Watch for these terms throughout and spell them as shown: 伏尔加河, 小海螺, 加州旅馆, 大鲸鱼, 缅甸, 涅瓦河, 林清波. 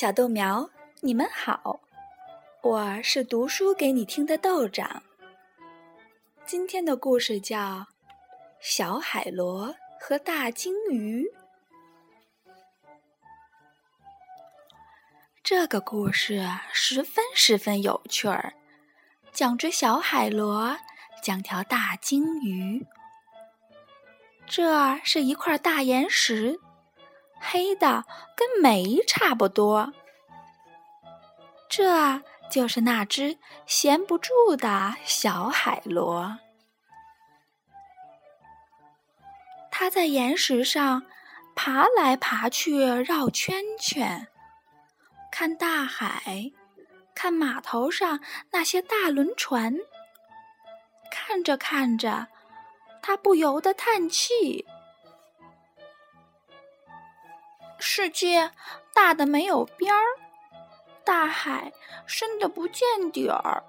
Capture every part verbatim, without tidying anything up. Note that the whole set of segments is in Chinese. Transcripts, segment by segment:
小豆苗，你们好，我是读书给你听的豆长。今天的故事叫《小海螺和大鲸鱼》。这个故事十分十分有趣儿，讲只小海螺，讲条大鲸鱼。这是一块大岩石，黑的跟煤差不多。这就是那只闲不住的小海螺。它在岩石上爬来爬去，绕圈圈，看大海，看码头上那些大轮船。看着看着，它不由得叹气。世界大的没有边儿，大海深的不见底儿。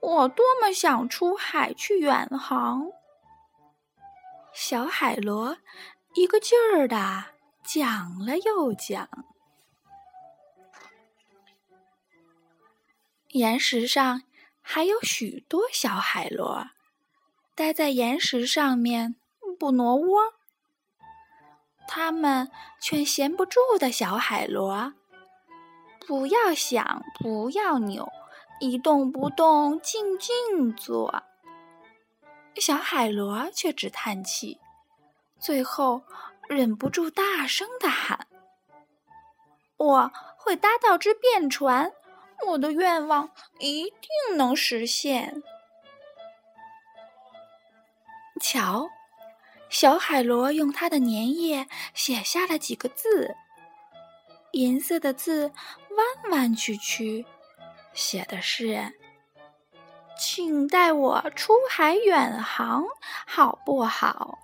我多么想出海去远航！小海螺一个劲儿的讲了又讲。岩石上还有许多小海螺，待在岩石上面不挪窝。它们劝闲不住的小海螺，不要想，不要扭，一动不动，静静坐。小海螺却只叹气，最后忍不住大声地喊：我会搭到只便船，我的愿望一定能实现。瞧，小海螺用它的粘液写下了几个字，银色的字弯弯曲曲，写的是：请带我出海远航，好不好？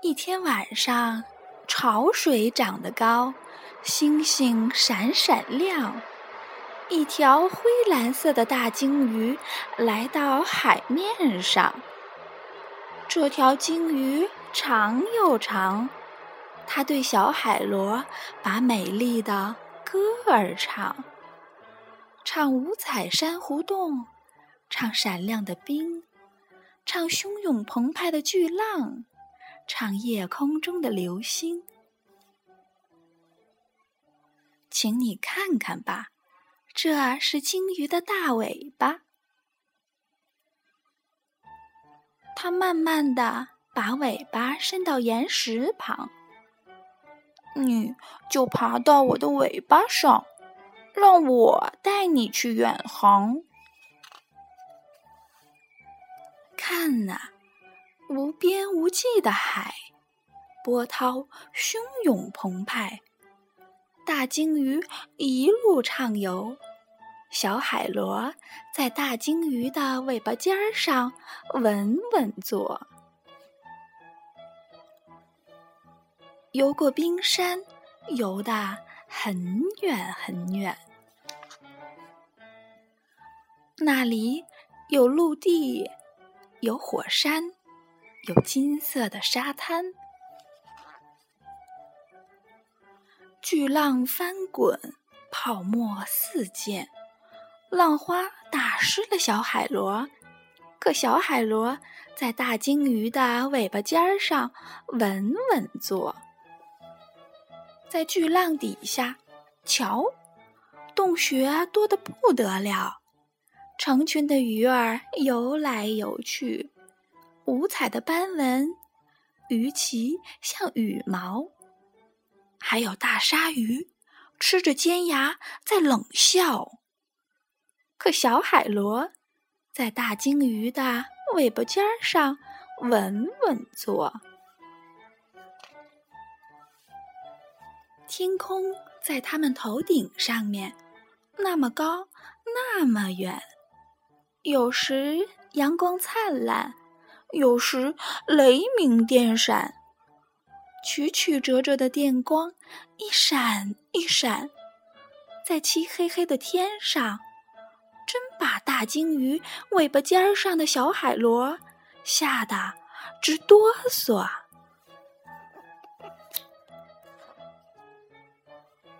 一天晚上，潮水涨得高，星星闪闪亮。一条灰蓝色的大鲸鱼来到海面上。这条鲸鱼长又长，它对小海螺把美丽的歌儿唱，唱五彩珊瑚洞，唱闪亮的冰，唱汹涌澎湃的巨浪，唱夜空中的流星。请你看看吧，这是鲸鱼的大尾巴。它慢慢地把尾巴伸到岩石旁。你就爬到我的尾巴上，让我带你去远航。看哪，无边无际的海，波涛汹涌澎湃。大鲸鱼一路畅游，小海螺在大鲸鱼的尾巴尖上稳稳坐。游过冰山，游得很远很远。那里有陆地，有火山，有金色的沙滩。巨浪翻滚，泡沫四溅，浪花打湿了小海螺，可小海螺在大鲸鱼的尾巴尖上稳稳坐。在巨浪底下，瞧，洞穴多得不得了，成群的鱼儿游来游去，五彩的斑纹，鱼鳍像羽毛。还有大鲨鱼吃着尖牙在冷笑，可小海螺在大鲸鱼的尾巴尖上稳稳坐。天空在它们头顶上面，那么高，那么远。有时阳光灿烂，有时雷鸣电闪。曲曲折折的电光一闪一闪，在漆黑黑的天上，真把大鲸鱼尾巴尖上的小海螺吓得直哆嗦。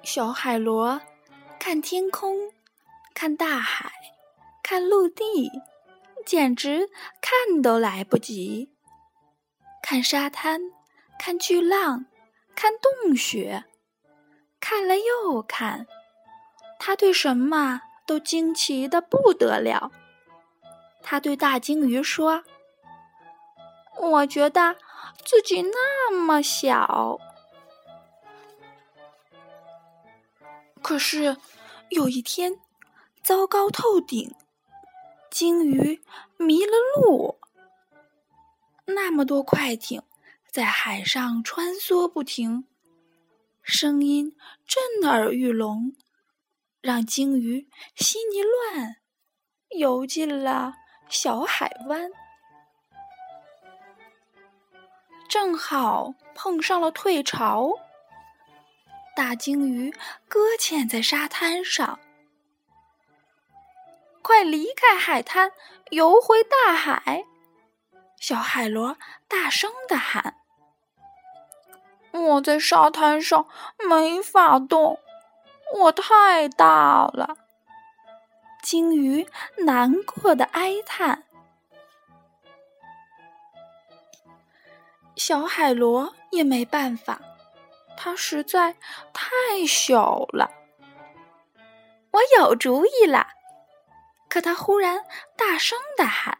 小海螺看天空，看大海，看陆地，简直看都来不及。看沙滩，看巨浪，看洞穴，看了又看，他对什么都惊奇得不得了。他对大鲸鱼说：“我觉得自己那么小。”可是有一天，糟糕透顶，鲸鱼迷了路。那么多快艇在海上穿梭不停，声音震耳欲聋，让鲸鱼稀泥乱，游进了小海湾。正好碰上了退潮，大鲸鱼搁浅在沙滩上。快离开海滩，游回大海！小海螺大声地喊：“我在沙滩上没法动，我太大了。”鲸鱼难过地哀叹。小海螺也没办法，它实在太小了。我有主意了！可它忽然大声地喊，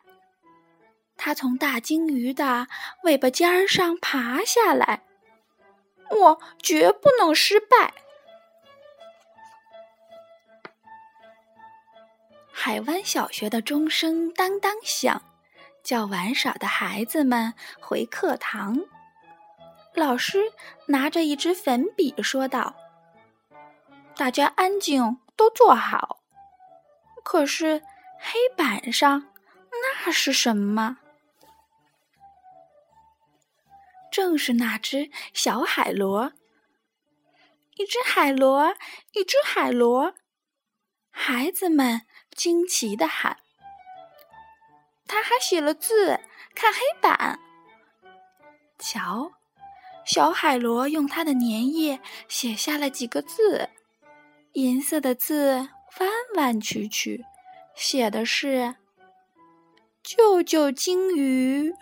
它从大鲸鱼的尾巴尖上爬下来。我绝不能失败！海湾小学的钟声当当响，叫玩耍的孩子们回课堂。老师拿着一支粉笔说道：“大家安静，都坐好。”可是黑板上那是什么？正是那只小海螺。一只海螺，一只海螺，孩子们惊奇地喊。他还写了字，看黑板。瞧，小海螺用它的粘液写下了几个字，银色的字弯弯曲曲，写的是“救救鲸鱼”。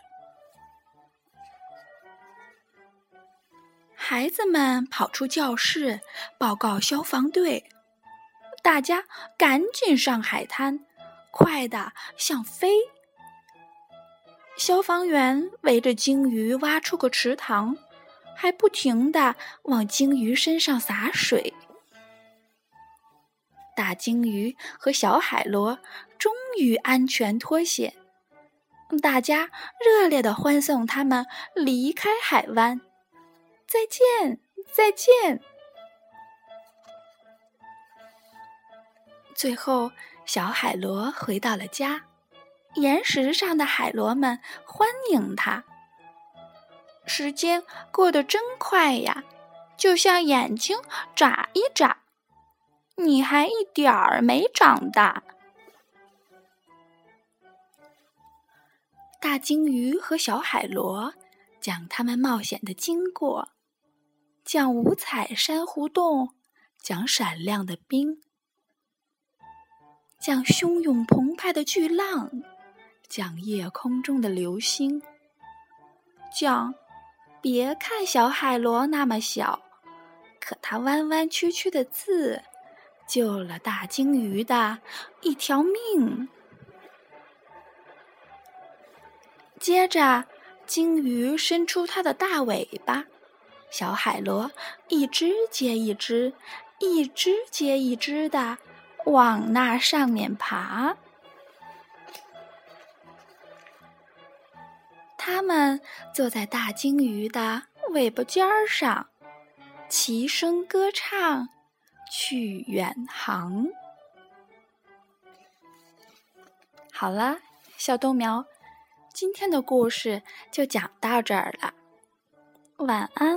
孩子们跑出教室，报告消防队。大家赶紧上海滩，快得像飞。消防员围着鲸鱼挖出个池塘，还不停地往鲸鱼身上洒水。大鲸鱼和小海螺终于安全脱险，大家热烈地欢送他们离开海湾。再见，再见！最后，小海螺回到了家，岩石上的海螺们欢迎它。时间过得真快呀，就像眼睛眨一眨，你还一点儿没长大。大鲸鱼和小海螺讲他们冒险的经过，讲五彩珊瑚洞，讲闪亮的冰，讲汹涌澎湃的巨浪，讲夜空中的流星，讲别看小海螺那么小，可它弯弯曲曲的字救了大鲸鱼的一条命。接着鲸鱼伸出它的大尾巴，小海螺一只接一只，一只接一只的往那上面爬。他们坐在大鲸鱼的尾巴尖上，齐声歌唱，去远航。好了，小豆苗，今天的故事就讲到这儿了。晚安。